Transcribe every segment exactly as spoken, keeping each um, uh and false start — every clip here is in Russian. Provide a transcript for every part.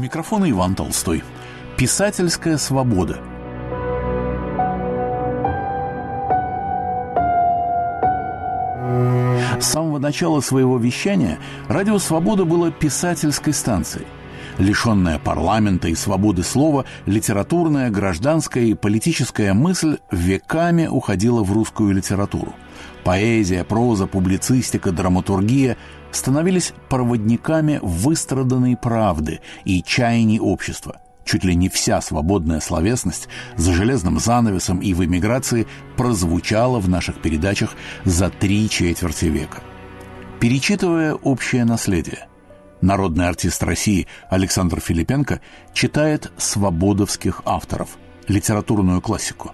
микрофона Иван Толстой. Писательская свобода. С самого начала своего вещания «Радио Свобода» было писательской станцией. Лишенная парламента и свободы слова, литературная, гражданская и политическая мысль веками уходила в русскую литературу. Поэзия, проза, публицистика, драматургия становились проводниками выстраданной правды и чаяний общества. Чуть ли не вся свободная словесность за железным занавесом и в эмиграции прозвучала в наших передачах за три четверти века. Перечитывая общее наследие, народный артист России Александр Филиппенко читает свободовских авторов, литературную классику.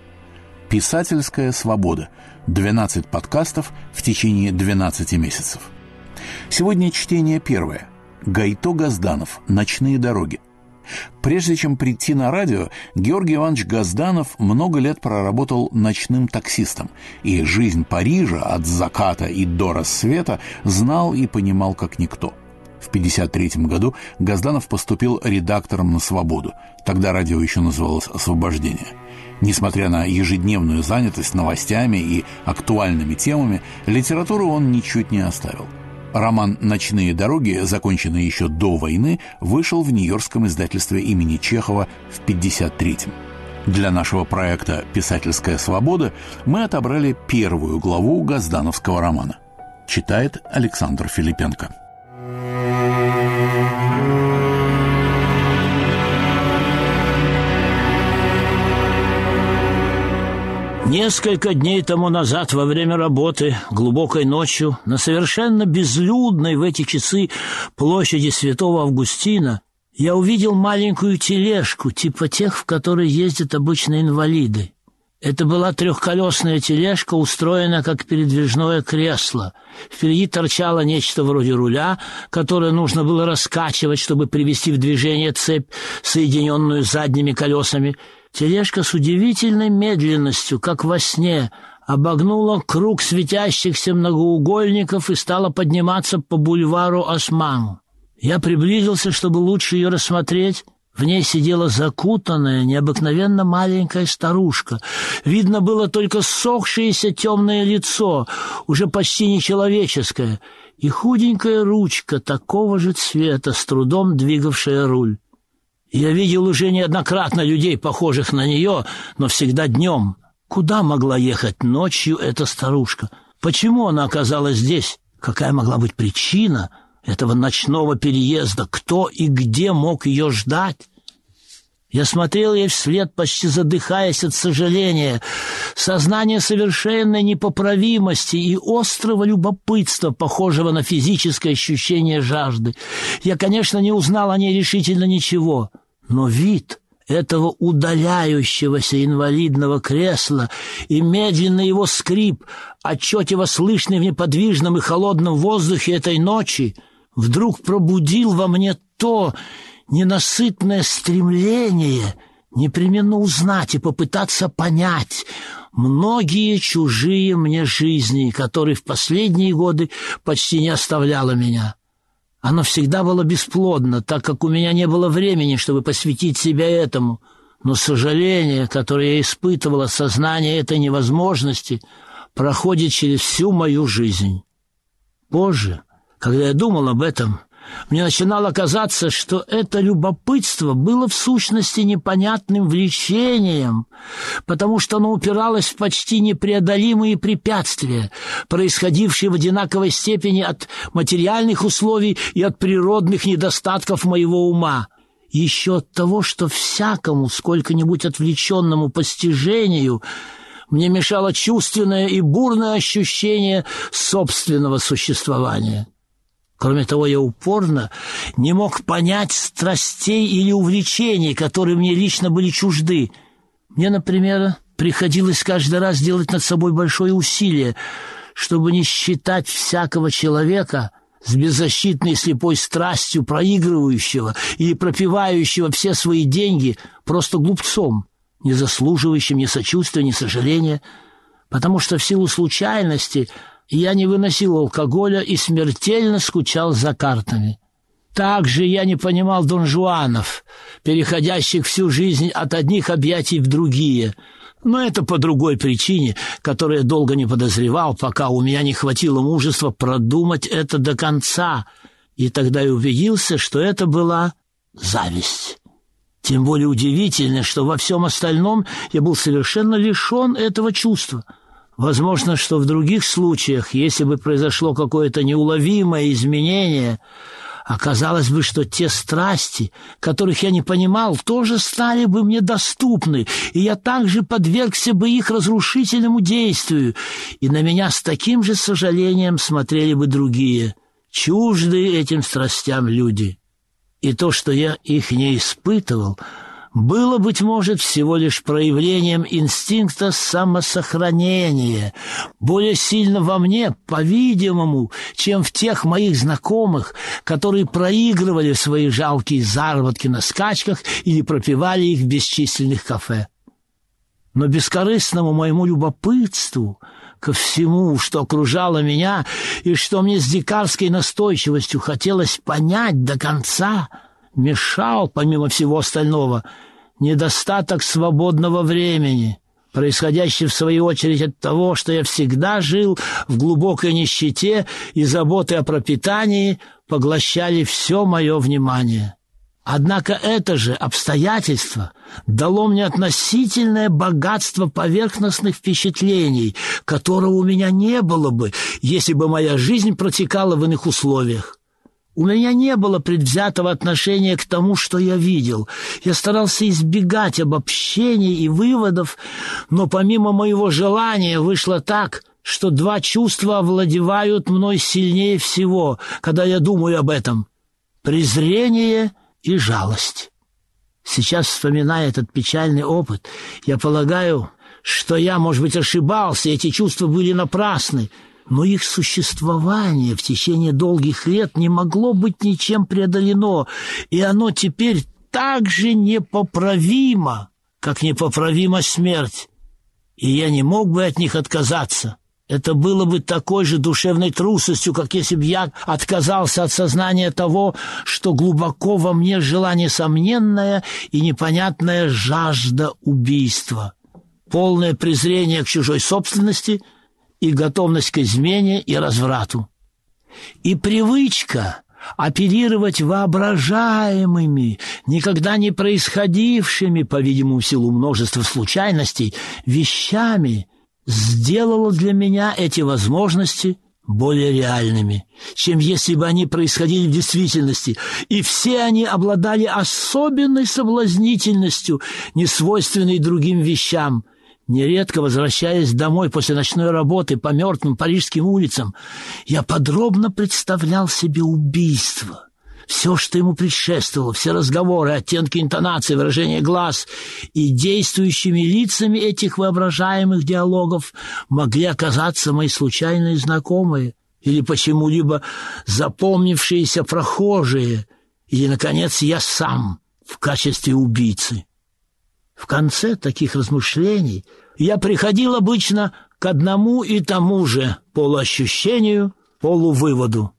«Писательская свобода» – двенадцать подкастов в течение двенадцати месяцев. Сегодня чтение первое. Гайто Газданов «Ночные дороги». Прежде чем прийти на радио, Георгий Иванович Газданов много лет проработал ночным таксистом, и жизнь Парижа от заката и до рассвета знал и понимал как никто. В тысяча девятьсот пятьдесят третьем году Газданов поступил редактором на «Свободу», тогда радио еще называлось «Освобождение». Несмотря на ежедневную занятость новостями и актуальными темами, литературу он ничуть не оставил. Роман «Ночные дороги», законченный еще до войны, вышел в Нью-Йоркском издательстве имени Чехова в тысяча девятьсот пятьдесят третьем. Для нашего проекта «Писательская свобода» мы отобрали первую главу газдановского романа. Читает Александр Филиппенко. Несколько дней тому назад, во время работы, глубокой ночью, на совершенно безлюдной в эти часы площади Святого Августина я увидел маленькую тележку, типа тех, в которые ездят обычно инвалиды. Это была трехколесная тележка, устроена как передвижное кресло. Впереди торчало нечто вроде руля, которое нужно было раскачивать, чтобы привести в движение цепь, соединенную задними колесами. Тележка с удивительной медленностью, как во сне, обогнула круг светящихся многоугольников и стала подниматься по бульвару Осман. Я приблизился, чтобы лучше ее рассмотреть. В ней сидела закутанная, необыкновенно маленькая старушка. Видно было только ссохшееся темное лицо, уже почти нечеловеческое, и худенькая ручка такого же цвета, с трудом двигавшая руль. Я видел уже неоднократно людей, похожих на нее, но всегда днем. Куда могла ехать ночью эта старушка? Почему она оказалась здесь? Какая могла быть причина этого ночного переезда? Кто и где мог ее ждать? Я смотрел ей вслед, почти задыхаясь от сожаления. Сознание совершенной непоправимости и острого любопытства, похожего на физическое ощущение жажды. Я, конечно, не узнал о ней решительно ничего, но вид этого удаляющегося инвалидного кресла и медленный его скрип, отчетливо слышный в неподвижном и холодном воздухе этой ночи, вдруг пробудил во мне то ненасытное стремление непременно узнать и попытаться понять многие чужие мне жизни, которые в последние годы почти не оставляло меня. Оно всегда было бесплодно, так как у меня не было времени, чтобы посвятить себя этому. Но сожаление, которое я испытывал от сознания этой невозможности, проходит через всю мою жизнь. Позже, когда я думал об этом, мне начинало казаться, что это любопытство было в сущности непонятным влечением, потому что оно упиралось в почти непреодолимые препятствия, происходившие в одинаковой степени от материальных условий и от природных недостатков моего ума. Еще от того, что всякому сколько-нибудь отвлеченному постижению мне мешало чувственное и бурное ощущение собственного существования». Кроме того, я упорно не мог понять страстей или увлечений, которые мне лично были чужды. Мне, например, приходилось каждый раз делать над собой большое усилие, чтобы не считать всякого человека с беззащитной слепой страстью проигрывающего или пропивающего все свои деньги просто глупцом, не заслуживающим ни сочувствия, ни сожаления, потому что в силу случайности я не выносил алкоголя и смертельно скучал за картами. Также я не понимал донжуанов, переходящих всю жизнь от одних объятий в другие. Но это по другой причине, которую я долго не подозревал, пока у меня не хватило мужества продумать это до конца. И тогда я убедился, что это была зависть. Тем более удивительно, что во всем остальном я был совершенно лишен этого чувства. Возможно, что в других случаях, если бы произошло какое-то неуловимое изменение, оказалось бы, что те страсти, которых я не понимал, тоже стали бы мне доступны, и я также подвергся бы их разрушительному действию, и на меня с таким же сожалением смотрели бы другие, чуждые этим страстям люди». И то, что я их не испытывал, было, быть может, всего лишь проявлением инстинкта самосохранения, более сильно во мне, по-видимому, чем в тех моих знакомых, которые проигрывали свои жалкие заработки на скачках или пропивали их в бесчисленных кафе. Но бескорыстному моему любопытству ко всему, что окружало меня и что мне с дикарской настойчивостью хотелось понять до конца, мешал, помимо всего остального, недостаток свободного времени, происходящий в свою очередь от того, что я всегда жил в глубокой нищете, и заботы о пропитании поглощали все мое внимание. Однако это же обстоятельство дало мне относительное богатство поверхностных впечатлений, которого у меня не было бы, если бы моя жизнь протекала в иных условиях. У меня не было предвзятого отношения к тому, что я видел. Я старался избегать обобщений и выводов, но помимо моего желания вышло так, что два чувства овладевают мной сильнее всего, когда я думаю об этом. Презрение и жалость. Сейчас, вспоминая этот печальный опыт, я полагаю, что я, может быть, ошибался, эти чувства были напрасны, но их существование в течение долгих лет не могло быть ничем преодолено, и оно теперь так же непоправимо, как непоправима смерть, и я не мог бы от них отказаться. Это было бы такой же душевной трусостью, как если бы я отказался от сознания того, что глубоко во мне жила несомненная и непонятная жажда убийства, полное презрение к чужой собственности и готовность к измене и разврату. И привычка оперировать воображаемыми, никогда не происходившими, по-видимому, в силу множества случайностей, вещами – сделало для меня эти возможности более реальными, чем если бы они происходили в действительности, и все они обладали особенной соблазнительностью, несвойственной другим вещам. Нередко, возвращаясь домой после ночной работы по мертвым парижским улицам, я подробно представлял себе убийство. Все, что ему предшествовало, все разговоры, оттенки интонации, выражения глаз и действующими лицами этих воображаемых диалогов могли оказаться мои случайные знакомые или почему-либо запомнившиеся прохожие, или, наконец, я сам в качестве убийцы. В конце таких размышлений я приходил обычно к одному и тому же полуощущению, полувыводу.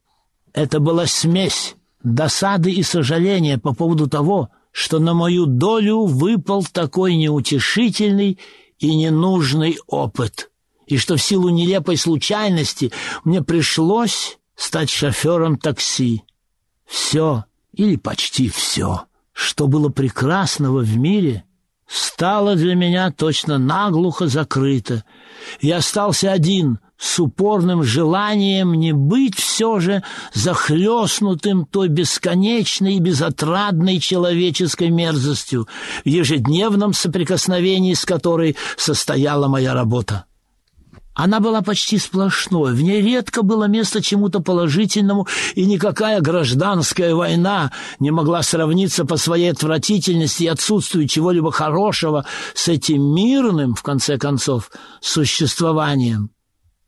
Это была смесь досады и сожаления по поводу того, что на мою долю выпал такой неутешительный и ненужный опыт, и что в силу нелепой случайности мне пришлось стать шофером такси. Все, или почти все, что было прекрасного в мире, стало для меня точно наглухо закрыто. Я остался один, с упорным желанием не быть все же захлестнутым той бесконечной и безотрадной человеческой мерзостью, в ежедневном соприкосновении с которой состояла моя работа. Она была почти сплошной, в ней редко было место чему-то положительному, и никакая гражданская война не могла сравниться по своей отвратительности и отсутствию чего-либо хорошего с этим мирным, в конце концов, существованием.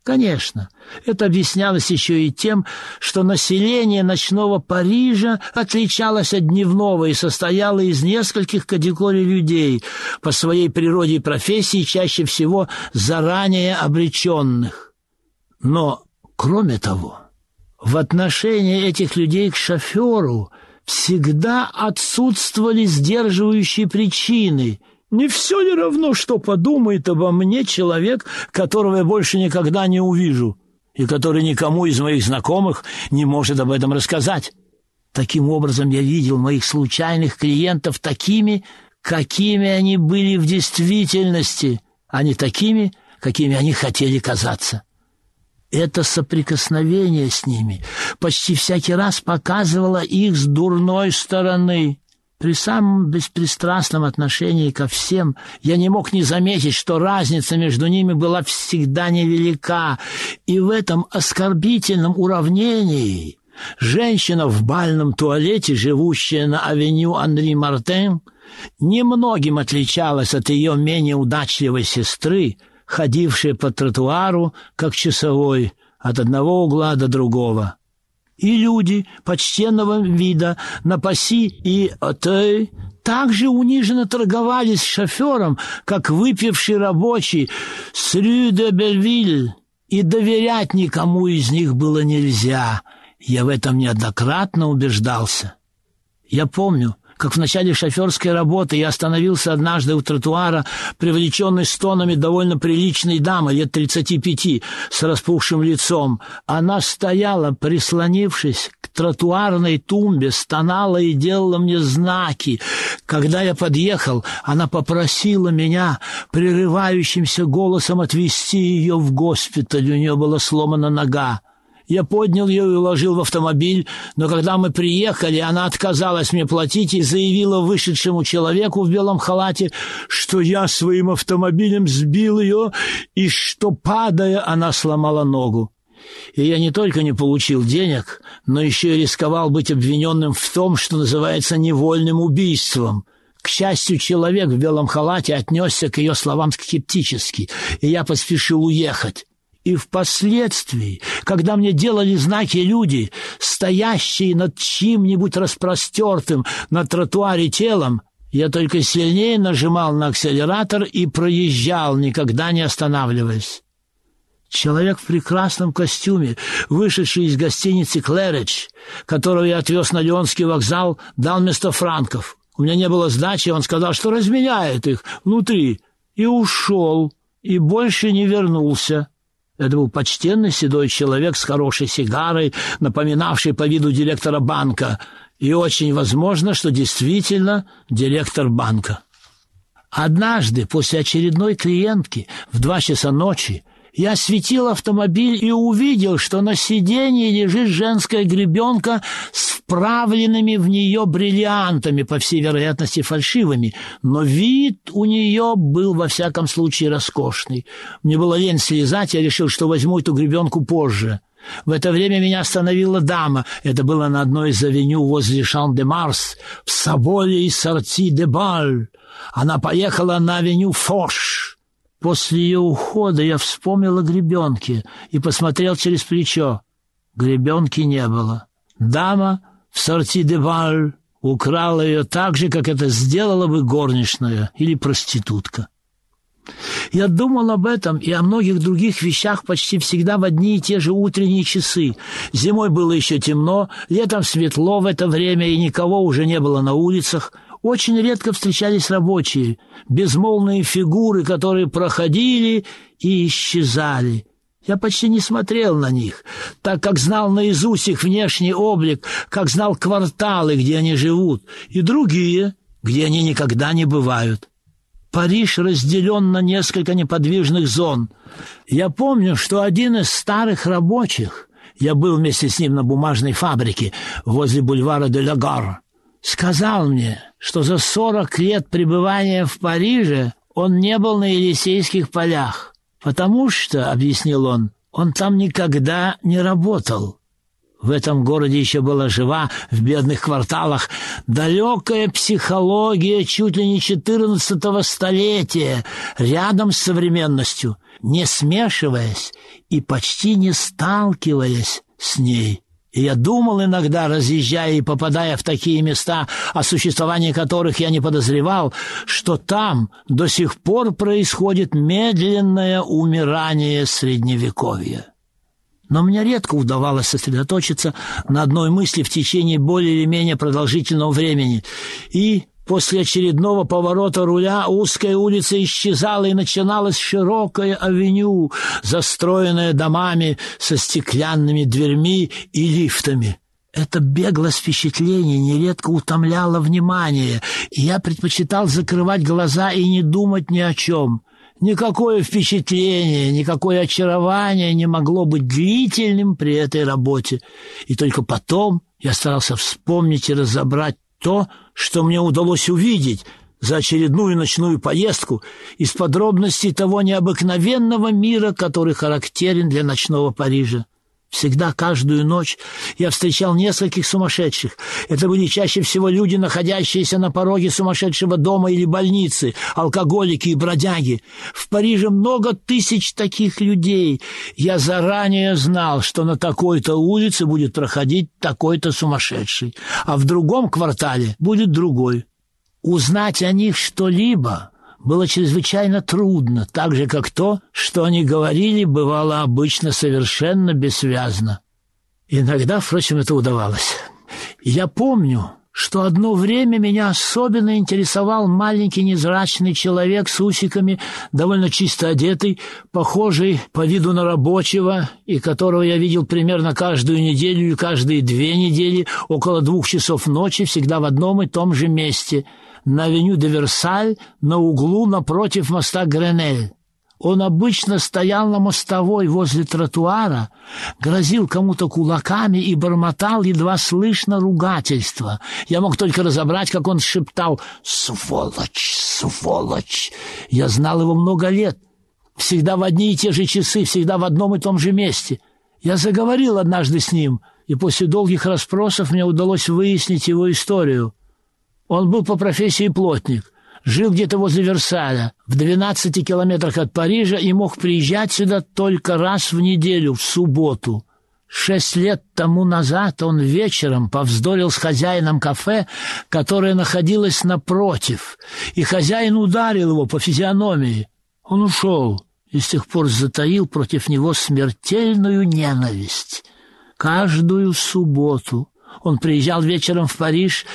Конечно, это объяснялось еще и тем, что население ночного Парижа отличалось от дневного и состояло из нескольких категорий людей, по своей природе и профессии чаще всего заранее обреченных. Но, кроме того, в отношении этих людей к шоферу всегда отсутствовали сдерживающие причины. Не все ли равно, что подумает обо мне человек, которого я больше никогда не увижу, и который никому из моих знакомых не может об этом рассказать? Таким образом, я видел моих случайных клиентов такими, какими они были в действительности, а не такими, какими они хотели казаться. Это соприкосновение с ними почти всякий раз показывало их с дурной стороны. При самом беспристрастном отношении ко всем я не мог не заметить, что разница между ними была всегда невелика, и в этом оскорбительном уравнении женщина в бальном туалете, живущая на авеню Анри Мартен, немногим отличалась от ее менее удачливой сестры, ходившей по тротуару, как часовой, от одного угла до другого. И люди почтенного вида на паси и отель также униженно торговались с шофером, как выпивший рабочий с Рю де Бельвиль, и доверять никому из них было нельзя. Я в этом неоднократно убеждался. Я помню, как в начале шоферской работы я остановился однажды у тротуара, привлеченный стонами довольно приличной дамы лет тридцати пяти с распухшим лицом. Она стояла, прислонившись к тротуарной тумбе, стонала и делала мне знаки. Когда я подъехал, она попросила меня прерывающимся голосом отвезти ее в госпиталь. У нее была сломана нога. Я поднял ее и уложил в автомобиль, но когда мы приехали, она отказалась мне платить и заявила вышедшему человеку в белом халате, что я своим автомобилем сбил ее и что, падая, она сломала ногу. И я не только не получил денег, но еще и рисковал быть обвиненным в том, что называется невольным убийством. К счастью, человек в белом халате отнесся к ее словам скептически, и я поспешил уехать. И впоследствии, когда мне делали знаки люди, стоящие над чьим-нибудь распростертым на тротуаре телом, я только сильнее нажимал на акселератор и проезжал, никогда не останавливаясь. Человек в прекрасном костюме, вышедший из гостиницы «Клэридж», которого я отвез на Лионский вокзал, дал мне сто франков. У меня не было сдачи, он сказал, что разменяет их внутри, и ушел, и больше не вернулся. Это был почтенный седой человек с хорошей сигарой, напоминавший по виду директора банка. И очень возможно, что действительно директор банка. Однажды, после очередной клиентки, в два часа ночи, я осветил автомобиль и увидел, что на сиденье лежит женская гребенка с вправленными в нее бриллиантами, по всей вероятности фальшивыми, но вид у нее был, во всяком случае, роскошный. Мне было лень слезать, я решил, что возьму эту гребенку позже. В это время меня остановила дама, это было на одной из авеню возле Шан-де-Марс, в Соболе и Сорти-де-Баль. Она поехала на авеню Фош. После ее ухода я вспомнил о гребенке и посмотрел через плечо. Гребенки не было. Дама в Сорти-де-Баль украла ее так же, как это сделала бы горничная или проститутка. Я думал об этом и о многих других вещах почти всегда в одни и те же утренние часы. Зимой было еще темно, летом светло в это время, и никого уже не было на улицах. Очень редко встречались рабочие, безмолвные фигуры, которые проходили и исчезали. Я почти не смотрел на них, так как знал наизусть их внешний облик, как знал кварталы, где они живут, и другие, где они никогда не бывают. Париж разделен на несколько неподвижных зон. Я помню, что один из старых рабочих, я был вместе с ним на бумажной фабрике возле бульвара де ла Гарр, сказал мне, что за сорок лет пребывания в Париже он не был на Елисейских полях, потому что, — объяснил он, — он там никогда не работал. В этом городе еще была жива, в бедных кварталах, далекая психология чуть ли не четырнадцатого столетия, рядом с современностью, не смешиваясь и почти не сталкиваясь с ней. И я думал иногда, разъезжая и попадая в такие места, о существовании которых я не подозревал, что там до сих пор происходит медленное умирание Средневековья. Но мне редко удавалось сосредоточиться на одной мысли в течение более или менее продолжительного времени. И после очередного поворота руля узкая улица исчезала, и начиналась широкая авеню, застроенная домами со стеклянными дверьми и лифтами. Эта беглость впечатлений нередко утомляла внимание, и я предпочитал закрывать глаза и не думать ни о чем. Никакое впечатление, никакое очарование не могло быть длительным при этой работе. И только потом я старался вспомнить и разобрать то, что мне удалось увидеть за очередную ночную поездку, из подробностей того необыкновенного мира, который характерен для ночного Парижа. Всегда, каждую ночь я встречал нескольких сумасшедших. Это были чаще всего люди, находящиеся на пороге сумасшедшего дома или больницы, алкоголики и бродяги. В Париже много тысяч таких людей. Я заранее знал, что на такой-то улице будет проходить такой-то сумасшедший, а в другом квартале будет другой. Узнать о них что-либо было чрезвычайно трудно, так же, как то, что они говорили, бывало обычно совершенно бессвязно. Иногда, впрочем, это удавалось. Я помню, что одно время меня особенно интересовал маленький незрачный человек с усиками, довольно чисто одетый, похожий по виду на рабочего, и которого я видел примерно каждую неделю и каждые две недели около двух часов ночи, всегда в одном и том же месте – на авеню де Версаль, на углу напротив моста Гренель. Он обычно стоял на мостовой возле тротуара, грозил кому-то кулаками и бормотал едва слышно ругательство. Я мог только разобрать, как он шептал «Сволочь! Сволочь!». Я знал его много лет, всегда в одни и те же часы, всегда в одном и том же месте. Я заговорил однажды с ним, и после долгих расспросов мне удалось выяснить его историю. Он был по профессии плотник, жил где-то возле Версаля, в двенадцати километрах от Парижа, и мог приезжать сюда только раз в неделю, в субботу. Шесть лет тому назад он вечером повздорил с хозяином кафе, которое находилось напротив, и хозяин ударил его по физиономии. Он ушел и с тех пор затаил против него смертельную ненависть. Каждую субботу он приезжал вечером в Париж,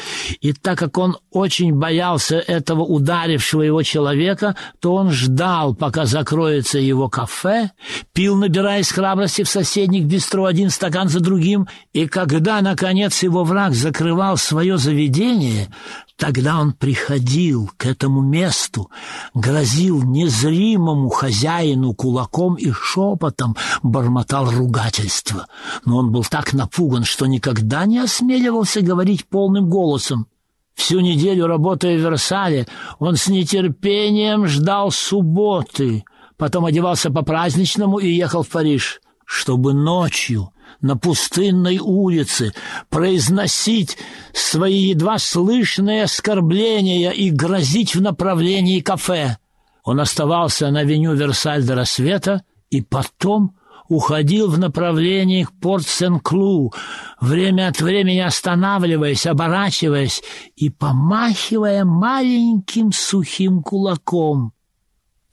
и так как он очень боялся этого ударившего его человека, то он ждал, пока закроется его кафе, пил, набираясь храбрости, в соседних бистро один стакан за другим, и когда, наконец, его враг закрывал свое заведение, тогда он приходил к этому месту, грозил незримому хозяину кулаком и шепотом бормотал ругательство. Но он был так напуган, что никогда не осмеливался говорить полным голосом. Всю неделю, работая в Версале, он с нетерпением ждал субботы, потом одевался по-праздничному и ехал в Париж, чтобы ночью на пустынной улице произносить свои едва слышные оскорбления и грозить в направлении кафе. Он оставался на авеню Версаль до рассвета и потом уходил в направлении к Порт-Сен-Клу, время от времени останавливаясь, оборачиваясь и помахивая маленьким сухим кулаком.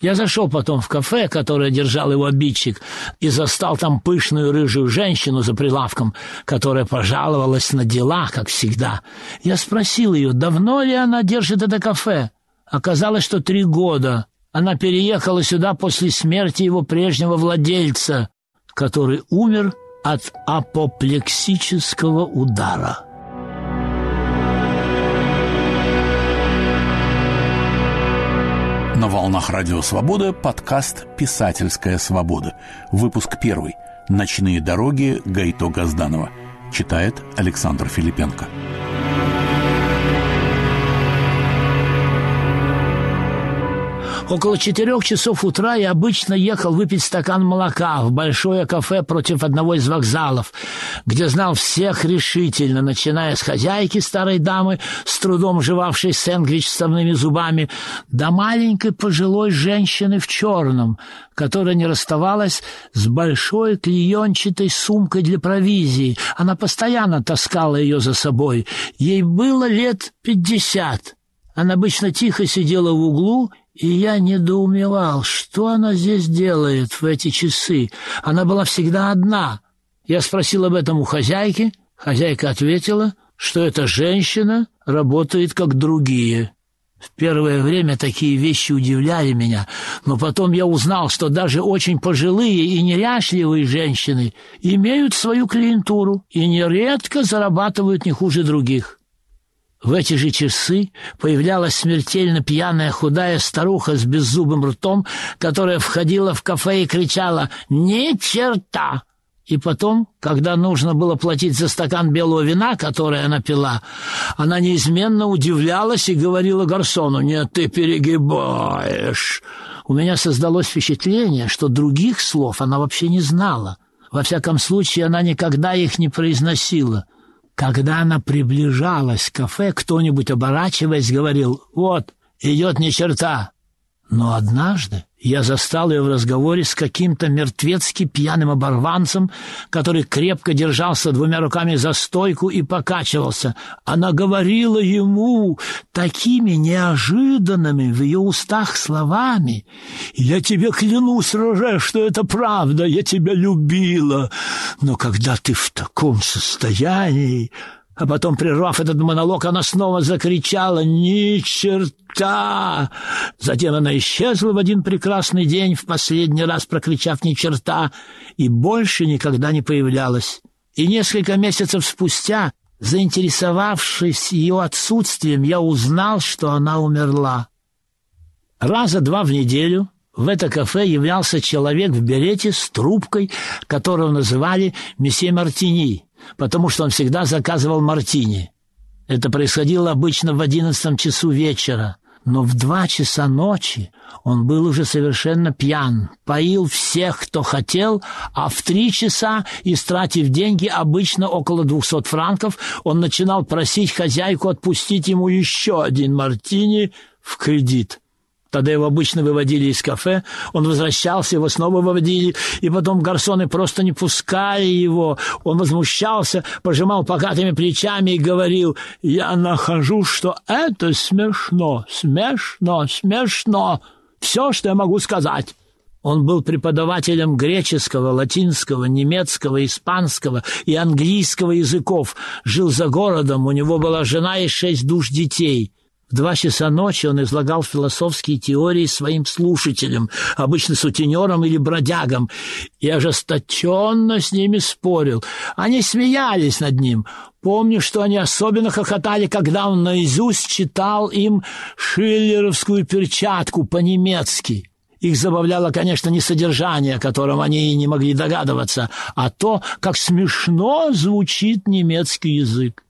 Я зашел потом в кафе, которое держал его обидчик, и застал там пышную рыжую женщину за прилавком, которая пожаловалась на дела, как всегда. Я спросил ее, давно ли она держит это кафе. Оказалось, что три года. Она переехала сюда после смерти его прежнего владельца, который умер от апоплексического удара. На волнах Радио Свобода подкаст «Писательская свобода». Выпуск первый. «Ночные дороги» Гайто Газданова. Читает Александр Филиппенко. Около четырех часов утра я обычно ехал выпить стакан молока в большое кафе против одного из вокзалов, где знал всех решительно, начиная с хозяйки старой дамы, с трудом жевавшей сэндвич вставными зубами, до маленькой пожилой женщины в черном, которая не расставалась с большой клеенчатой сумкой для провизии. Она постоянно таскала ее за собой. Ей было лет пятьдесят. Она обычно тихо сидела в углу, и я недоумевал, что она здесь делает в эти часы. Она была всегда одна, Я спросил об этом у хозяйки. Хозяйка ответила, что эта женщина работает как другие. В первое время такие вещи удивляли меня, но потом я узнал, что даже очень пожилые и неряшливые женщины имеют свою клиентуру и нередко зарабатывают не хуже других. В эти же часы появлялась смертельно пьяная худая старуха с беззубым ртом, которая входила в кафе и кричала «Ни черта!». И потом, когда нужно было платить за стакан белого вина, который она пила, она неизменно удивлялась и говорила гарсону «Нет, ты перегибаешь!». У меня создалось впечатление, что других слов она вообще не знала. Во всяком случае, она никогда их не произносила. Когда она приближалась к кафе, кто-нибудь, оборачиваясь, говорил «Вот, идет ни черта». Но однажды я застал ее в разговоре с каким-то мертвецки пьяным оборванцем, который крепко держался двумя руками за стойку и покачивался. Она говорила ему такими неожиданными в ее устах словами: «Я тебе клянусь, Роже, что это правда, я тебя любила, но когда ты в таком состоянии...» А потом, прервав этот монолог, она снова закричала «Ни черта!». Затем она исчезла в один прекрасный день, в последний раз прокричав «Ни черта!», и больше никогда не появлялась. И несколько месяцев спустя, заинтересовавшись ее отсутствием, я узнал, что она умерла. Раза два в неделю в это кафе являлся человек в берете с трубкой, которого называли «Месье Мартини», потому что он всегда заказывал мартини. Это происходило обычно в одиннадцатом часу вечера, но в два часа ночи он был уже совершенно пьян, поил всех, кто хотел, а в три часа, истратив деньги, обычно около двухсот франков, он начинал просить хозяйку отпустить ему еще один мартини в кредит. Тогда его обычно выводили из кафе, он возвращался, его снова выводили, и потом гарсоны просто не пускали его. Он возмущался, пожимал покатыми плечами и говорил: «Я нахожу, что это смешно, смешно, смешно, все, что я могу сказать». Он был преподавателем греческого, латинского, немецкого, испанского и английского языков, жил за городом, у него была жена и шесть душ детей. В два часа ночи он излагал философские теории своим слушателям, обычно сутенерам или бродягам, и ожесточенно с ними спорил. Они смеялись над ним. Помню, что они особенно хохотали, когда он наизусть читал им «Шиллеровскую перчатку» по-немецки. Их забавляло, конечно, не содержание, о котором они и не могли догадываться, а то, как смешно звучит немецкий язык.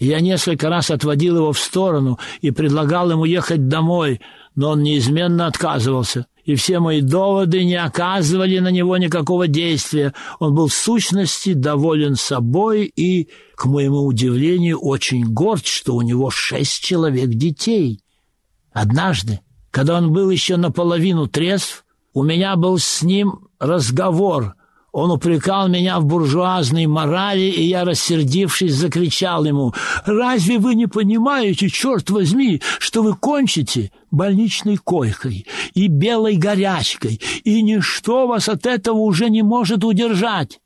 Я несколько раз отводил его в сторону и предлагал ему ехать домой, но он неизменно отказывался, и все мои доводы не оказывали на него никакого действия. Он был в сущности доволен собой и, к моему удивлению, очень горд, что у него шесть человек детей. Однажды, когда он был еще наполовину трезв, у меня был с ним разговор. Он упрекал меня в буржуазной морали, и я, рассердившись, закричал ему: «Разве вы не понимаете, черт возьми, что вы кончите больничной койкой и белой горячкой, и ничто вас от этого уже не может удержать?»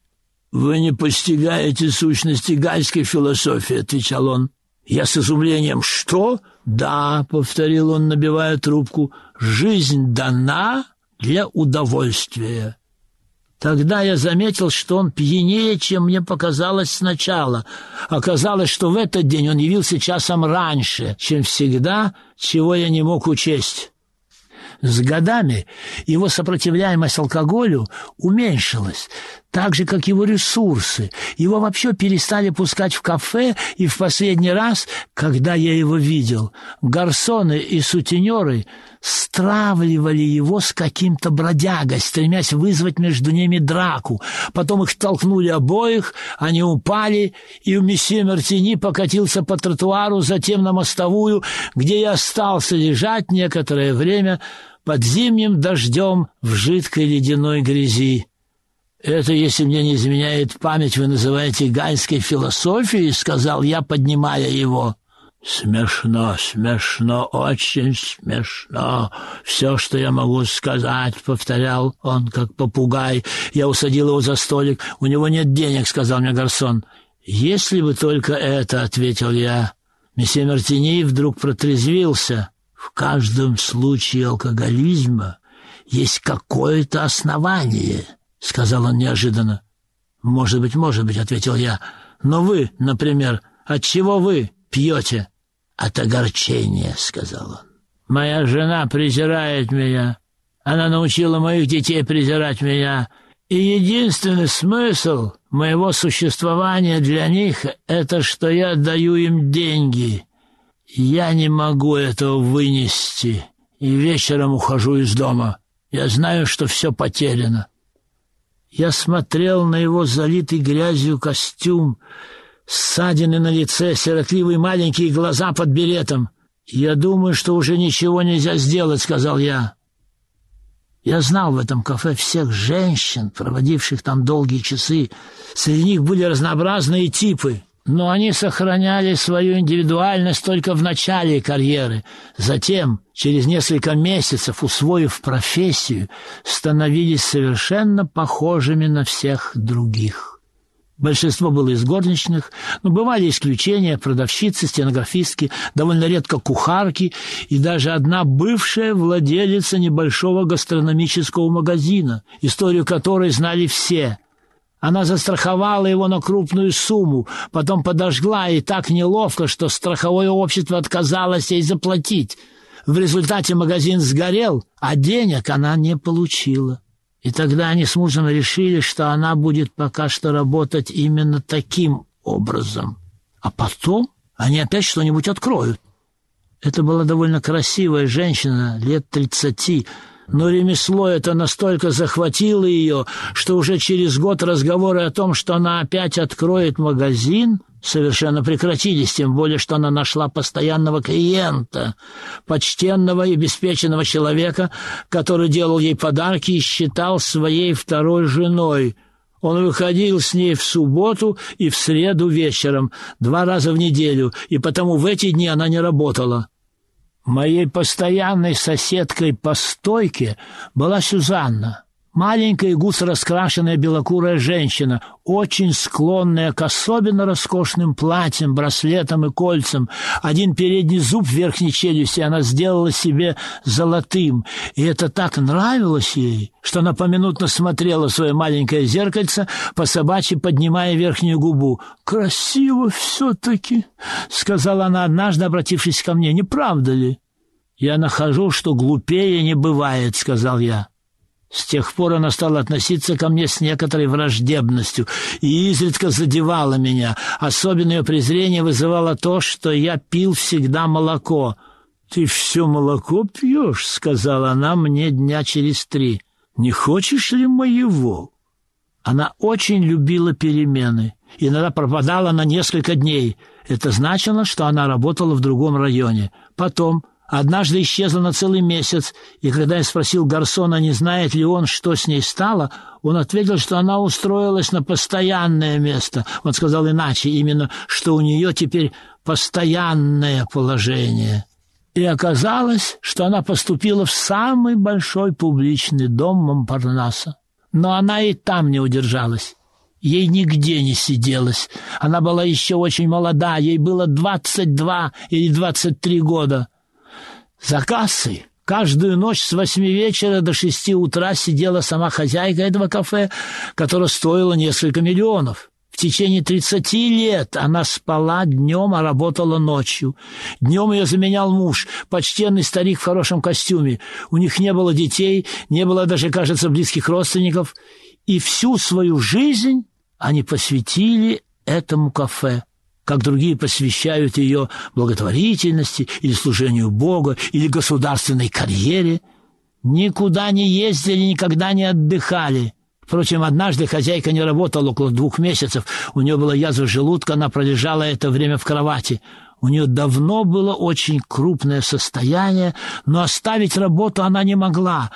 «Вы не постигаете сущности гальской философии», — отвечал он. Я с изумлением: «Что?» «Да», — повторил он, набивая трубку, — «жизнь дана для удовольствия». Тогда я заметил, что он пьянее, чем мне показалось сначала. Оказалось, что в этот день он явился часом раньше, чем всегда, чего я не мог учесть. С годами его сопротивляемость алкоголю уменьшилась, так же, как его ресурсы. Его вообще перестали пускать в кафе, и в последний раз, когда я его видел, гарсоны и сутенеры стравливали его с каким-то бродягой, стремясь вызвать между ними драку. Потом их толкнули обоих, они упали, и у месье Мартини покатился по тротуару, затем на мостовую, где и остался лежать некоторое время под зимним дождем в жидкой ледяной грязи. «Это, если мне не изменяет память, вы называете гальской философией», — сказал я, поднимая его. Смешно, смешно, очень смешно. Все, что я могу сказать, повторял он, как попугай. Я усадил его за столик. У него нет денег, сказал мне гарсон. Если бы только это, ответил я. Месье Мартини вдруг протрезвился. В каждом случае алкоголизма есть какое-то основание, сказал он неожиданно. Может быть, может быть, ответил я. Но вы, например, от чего вы пьете? От огорчения, сказал он. Моя жена презирает меня. Она научила моих детей презирать меня. И единственный смысл моего существования для них — это что я даю им деньги. Я не могу этого вынести. И вечером ухожу из дома. Я знаю, что все потеряно. Я смотрел на его залитый грязью костюм, ссадины на лице, сиротливые маленькие глаза под беретом. «Я думаю, что уже ничего нельзя сделать», — сказал я. Я знал в этом кафе всех женщин, проводивших там долгие часы. Среди них были разнообразные типы, но они сохраняли свою индивидуальность только в начале карьеры. Затем, через несколько месяцев, усвоив профессию, становились совершенно похожими на всех других. Большинство было из горничных, но бывали исключения – продавщицы, стенографистки, довольно редко кухарки и даже одна бывшая владелица небольшого гастрономического магазина, историю которой знали все. Она застраховала его на крупную сумму, потом подожгла и так неловко, что страховое общество отказалось ей заплатить. В результате магазин сгорел, а денег она не получила. И тогда они с мужем решили, что она будет пока что работать именно таким образом. А потом они опять что-нибудь откроют. Это была довольно красивая женщина, лет тридцати, но ремесло это настолько захватило ее, что уже через год разговоры о том, что она опять откроет магазин, совершенно прекратились, тем более, что она нашла постоянного клиента, почтенного и обеспеченного человека, который делал ей подарки и считал своей второй женой. Он выходил с ней в субботу и в среду вечером, два раза в неделю, и потому в эти дни она не работала. Моей постоянной соседкой по стойке была Сюзанна. Маленькая и густо раскрашенная белокурая женщина, очень склонная к особенно роскошным платьям, браслетам и кольцам. Один передний зуб верхней челюсти она сделала себе золотым. И это так нравилось ей, что она поминутно смотрела в свое маленькое зеркальце, по-собачьи поднимая верхнюю губу. «Красиво все-таки», — сказала она однажды, обратившись ко мне. «Не правда ли?» «Я нахожу, что глупее не бывает», — сказал я. С тех пор она стала относиться ко мне с некоторой враждебностью и изредка задевала меня. Особенно ее презрение вызывало то, что я пил всегда молоко. «Ты все молоко пьешь?» — сказала она мне дня через три. «Не хочешь ли моего?» Она очень любила перемены. Иногда пропадала на несколько дней. Это значило, что она работала в другом районе. Потом... Однажды исчезла на целый месяц, и когда я спросил гарсона, не знает ли он, что с ней стало, он ответил, что она устроилась на постоянное место. Он сказал иначе, именно, что у нее теперь постоянное положение. И оказалось, что она поступила в самый большой публичный дом Монпарнаса. Но она и там не удержалась. Ей нигде не сиделось. Она была еще очень молода, ей было двадцать два или двадцать три года. За кассой каждую ночь с восьми вечера до шести утра сидела сама хозяйка этого кафе, которое стоило несколько миллионов. В течение тридцати лет она спала днем, а работала ночью. Днем ее заменял муж, почтенный старик в хорошем костюме. У них не было детей, не было даже, кажется, близких родственников. И всю свою жизнь они посвятили этому кафе, как другие посвящают ее благотворительности или служению Бога, или государственной карьере. Никуда не ездили, никогда не отдыхали. Впрочем, однажды хозяйка не работала около двух месяцев. У нее была язва желудка, она пролежала это время в кровати. У нее давно было очень крупное состояние, но оставить работу она не могла.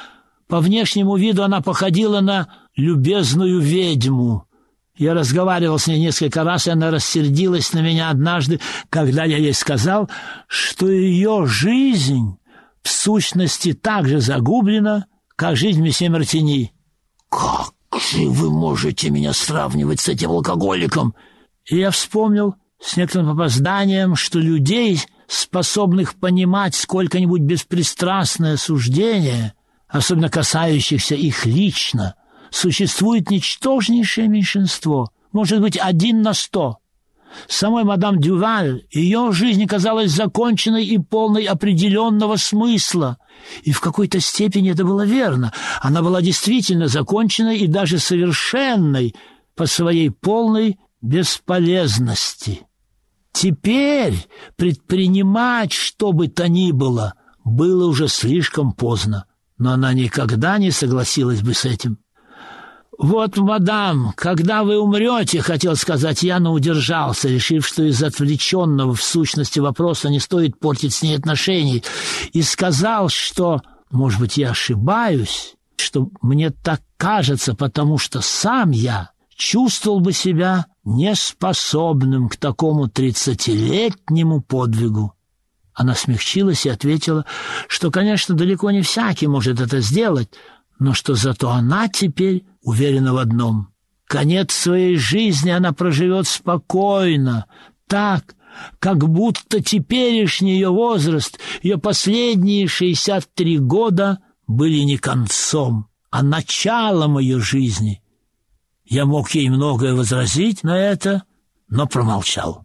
По внешнему виду она походила на любезную ведьму. Я разговаривал с ней несколько раз, и она рассердилась на меня однажды, когда я ей сказал, что ее жизнь в сущности так же загублена, как жизнь месье Мартини. «Как же вы можете меня сравнивать с этим алкоголиком?» И я вспомнил с некоторым опозданием, что людей, способных понимать сколько-нибудь беспристрастное суждение, особенно касающихся их лично, существует ничтожнейшее меньшинство, может быть, один на сто. Самой мадам Дюваль ее жизнь казалась законченной и полной определенного смысла, и в какой-то степени это было верно. Она была действительно законченной и даже совершенной по своей полной бесполезности. Теперь предпринимать что бы то ни было было уже слишком поздно, но она никогда не согласилась бы с этим. «Вот, мадам, когда вы умрете, — хотел сказать я, но удержался, решив, что из отвлеченного в сущности вопроса не стоит портить с ней отношений, и сказал, что, может быть, я ошибаюсь, что мне так кажется, потому что сам я чувствовал бы себя неспособным к такому тридцатилетнему подвигу». Она смягчилась и ответила, что, конечно, далеко не всякий может это сделать, но что зато она теперь уверена в одном. Конец своей жизни она проживет спокойно, так, как будто теперешний ее возраст, ее последние шестьдесят три года были не концом, а началом ее жизни. Я мог ей многое возразить на это, но промолчал.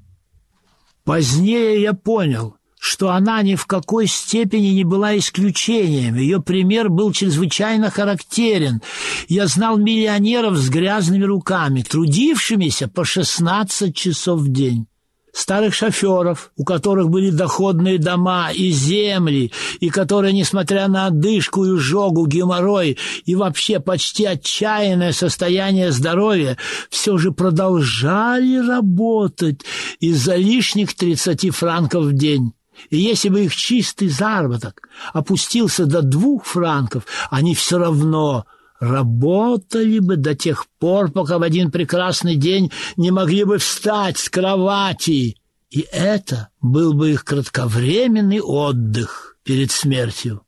Позднее я понял, что она ни в какой степени не была исключением. Ее пример был чрезвычайно характерен. Я знал миллионеров с грязными руками, трудившимися по шестнадцать часов в день. Старых шоферов, у которых были доходные дома и земли, и которые, несмотря на одышку и жогу, геморрой и вообще почти отчаянное состояние здоровья, все же продолжали работать из-за лишних тридцати франков в день. И если бы их чистый заработок опустился до двух франков, они все равно работали бы до тех пор, пока в один прекрасный день не могли бы встать с кровати. И это был бы их кратковременный отдых перед смертью.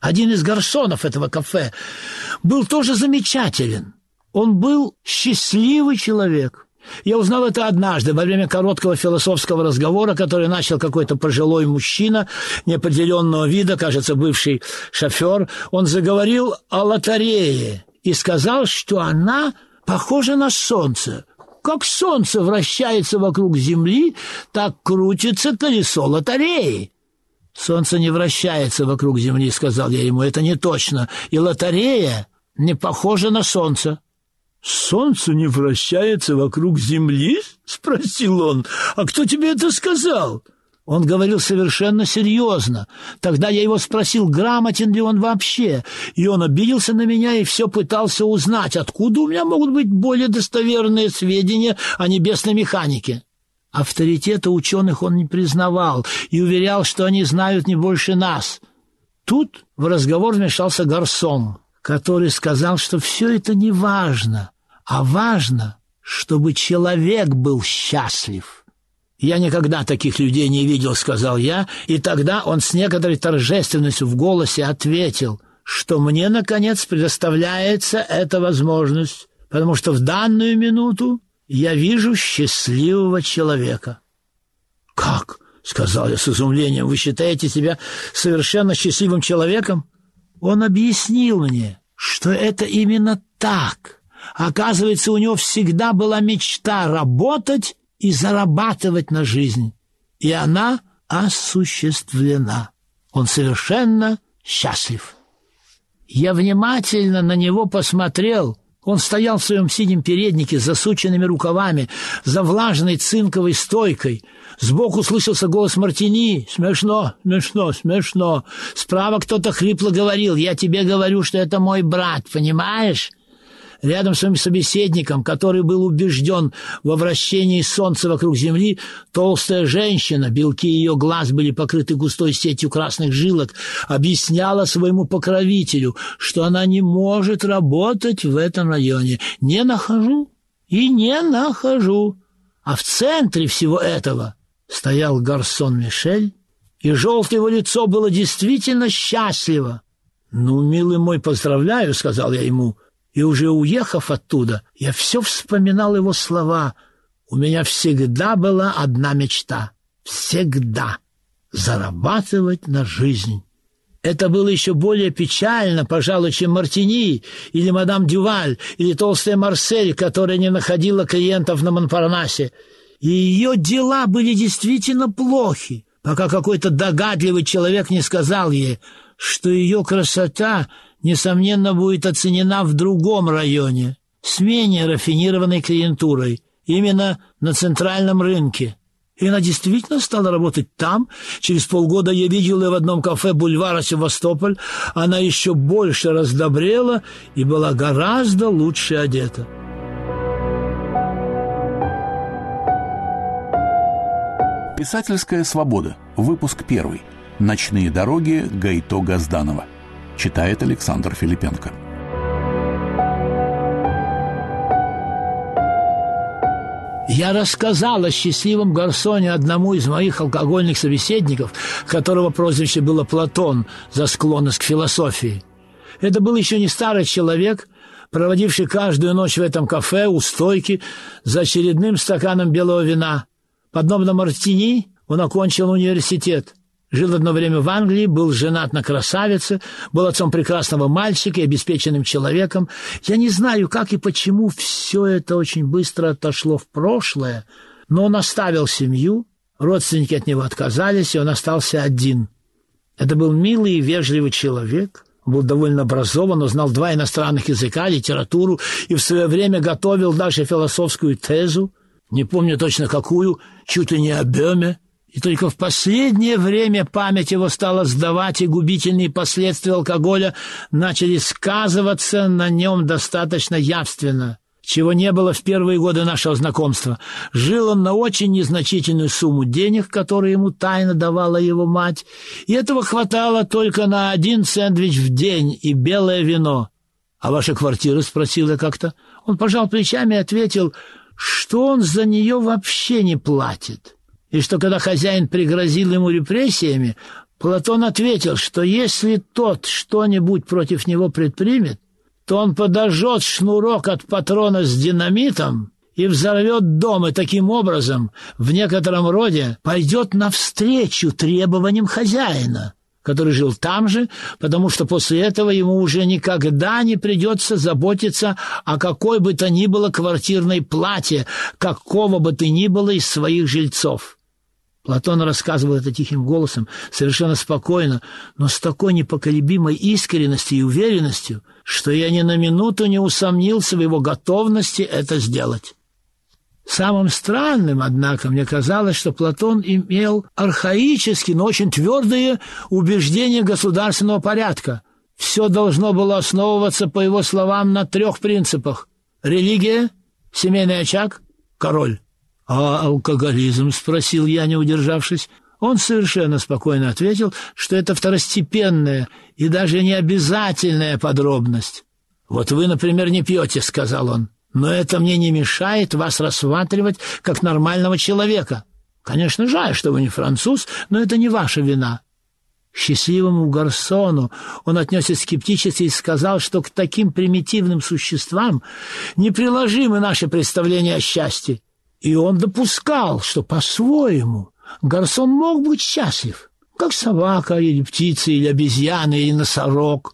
Один из гарсонов этого кафе был тоже замечателен. Он был счастливый человек. Я узнал это однажды во время короткого философского разговора, который начал какой-то пожилой мужчина неопределенного вида, кажется, бывший шофер. Он заговорил о лотерее и сказал, что она похожа на солнце. Как солнце вращается вокруг Земли, так крутится колесо лотереи. «Солнце не вращается вокруг Земли», — сказал я ему, — «это не точно. И лотерея не похожа на солнце». «Солнце не вращается вокруг Земли?» — спросил он. «А кто тебе это сказал?» Он говорил совершенно серьезно. Тогда я его спросил, грамотен ли он вообще. И он обиделся на меня и все пытался узнать, откуда у меня могут быть более достоверные сведения о небесной механике. Авторитета ученых он не признавал и уверял, что они знают не больше нас. Тут в разговор вмешался гарсон, который сказал, что все это не важно, а важно, чтобы человек был счастлив. «Я никогда таких людей не видел», — сказал я, и тогда он с некоторой торжественностью в голосе ответил, что мне, наконец, предоставляется эта возможность, потому что в данную минуту я вижу счастливого человека. «Как?» — сказал я с изумлением. «Вы считаете себя совершенно счастливым человеком?» Он объяснил мне, что это именно так. Оказывается, у него всегда была мечта работать и зарабатывать на жизнь. И она осуществлена. Он совершенно счастлив. Я внимательно на него посмотрел. Он стоял в своем синем переднике с засученными рукавами, за влажной цинковой стойкой. Сбоку слышался голос Мартини. «Смешно, смешно, смешно». Справа кто-то хрипло говорил. «Я тебе говорю, что это мой брат, понимаешь?» Рядом с своим собеседником, который был убежден во вращении солнца вокруг Земли, толстая женщина, белки ее глаз были покрыты густой сетью красных жилок, объясняла своему покровителю, что она не может работать в этом районе. «Не нахожу и не нахожу. А в центре всего этого стоял гарсон Мишель, и желтое его лицо было действительно счастливо. «Ну, милый мой, поздравляю», — сказал я ему, и уже уехав оттуда, я все вспоминал его слова. «У меня всегда была одна мечта. Всегда. Зарабатывать на жизнь». Это было еще более печально, пожалуй, чем Мартини или мадам Дюваль, или толстая Марсель, которая не находила клиентов на Монпарнасе. И ее дела были действительно плохи, пока какой-то догадливый человек не сказал ей, что ее красота, несомненно, будет оценена в другом районе, с менее рафинированной клиентурой, именно на центральном рынке. И она действительно стала работать там. Через полгода я видел ее в одном кафе бульвара Севастополь. Она еще больше раздобрела и была гораздо лучше одета. «Писательская свобода». Выпуск первый. «Ночные дороги» Гайто Газданова. Читает Александр Филиппенко. Я рассказал о счастливом гарсоне одному из моих алкогольных собеседников, которого прозвище было Платон за склонность к философии. Это был еще не старый человек, проводивший каждую ночь в этом кафе у стойки за очередным стаканом белого вина. Подобно Мартини, он окончил университет. Жил одно время в Англии, был женат на красавице, был отцом прекрасного мальчика и обеспеченным человеком. Я не знаю, как и почему все это очень быстро отошло в прошлое, но он оставил семью, родственники от него отказались, и он остался один. Это был милый и вежливый человек. Он был довольно образован, он знал два иностранных языка, литературу, и в свое время готовил даже философскую тезу, не помню точно какую, чуть ли не о Бёме. И только в последнее время память его стала сдавать, и губительные последствия алкоголя начали сказываться на нем достаточно явственно, чего не было в первые годы нашего знакомства. Жил он на очень незначительную сумму денег, которые ему тайно давала его мать, и этого хватало только на один сэндвич в день и белое вино. «А ваша квартира?» — спросил я как-то. Он пожал плечами и ответил, что он за нее вообще не платит. И что, когда хозяин пригрозил ему репрессиями, Платон ответил, что если тот что-нибудь против него предпримет, то он подожжет шнурок от патрона с динамитом и взорвет дом, и таким образом, в некотором роде, пойдет навстречу требованиям хозяина, который жил там же, потому что после этого ему уже никогда не придется заботиться о какой бы то ни было квартирной плате, какого бы то ни было из своих жильцов. Платон рассказывал это тихим голосом, совершенно спокойно, но с такой непоколебимой искренностью и уверенностью, что я ни на минуту не усомнился в его готовности это сделать. Самым странным, однако, мне казалось, что Платон имел архаические, но очень твердые убеждения государственного порядка. Все должно было основываться, по его словам, на трех принципах: религия, семейный очаг, король. «А алкоголизм?» — спросил я, не удержавшись. Он совершенно спокойно ответил, что это второстепенная и даже необязательная подробность. «Вот вы, например, не пьете», — сказал он, «но это мне не мешает вас рассматривать как нормального человека. Конечно, жаль, что вы не француз, но это не ваша вина». К счастливому гарсону он отнесся скептически и сказал, что к таким примитивным существам неприложимы наши представления о счастье. И он допускал, что по-своему гарсон мог быть счастлив, как собака или птица, или обезьяна, или носорог.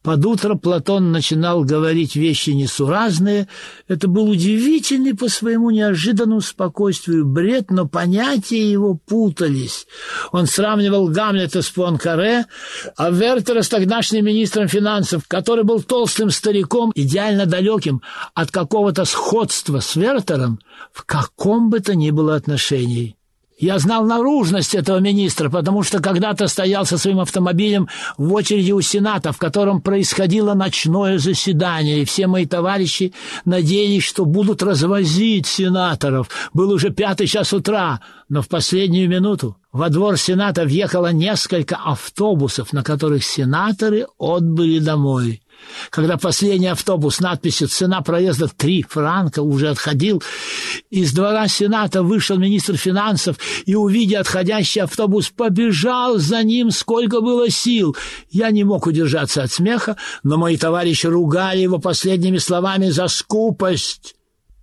Под утро Платон начинал говорить вещи несуразные. Это был удивительный по своему неожиданному спокойствию бред, но понятия его путались. Он сравнивал Гамлета с Пуанкаре, а Вертера с тогдашним министром финансов, который был толстым стариком, идеально далеким от какого-то сходства с Вертером в каком бы то ни было отношении. Я знал наружность этого министра, потому что когда-то стоял со своим автомобилем в очереди у Сената, в котором происходило ночное заседание, и все мои товарищи надеялись, что будут развозить сенаторов. Был уже пятый час утра, но в последнюю минуту во двор Сената въехало несколько автобусов, на которых сенаторы отбыли домой. когда последний автобус с надписью «Цена проезда три франка» уже отходил, из двора Сената вышел министр финансов и, увидя отходящий автобус, побежал за ним, сколько было сил. Я не мог удержаться от смеха, но мои товарищи ругали его последними словами за скупость.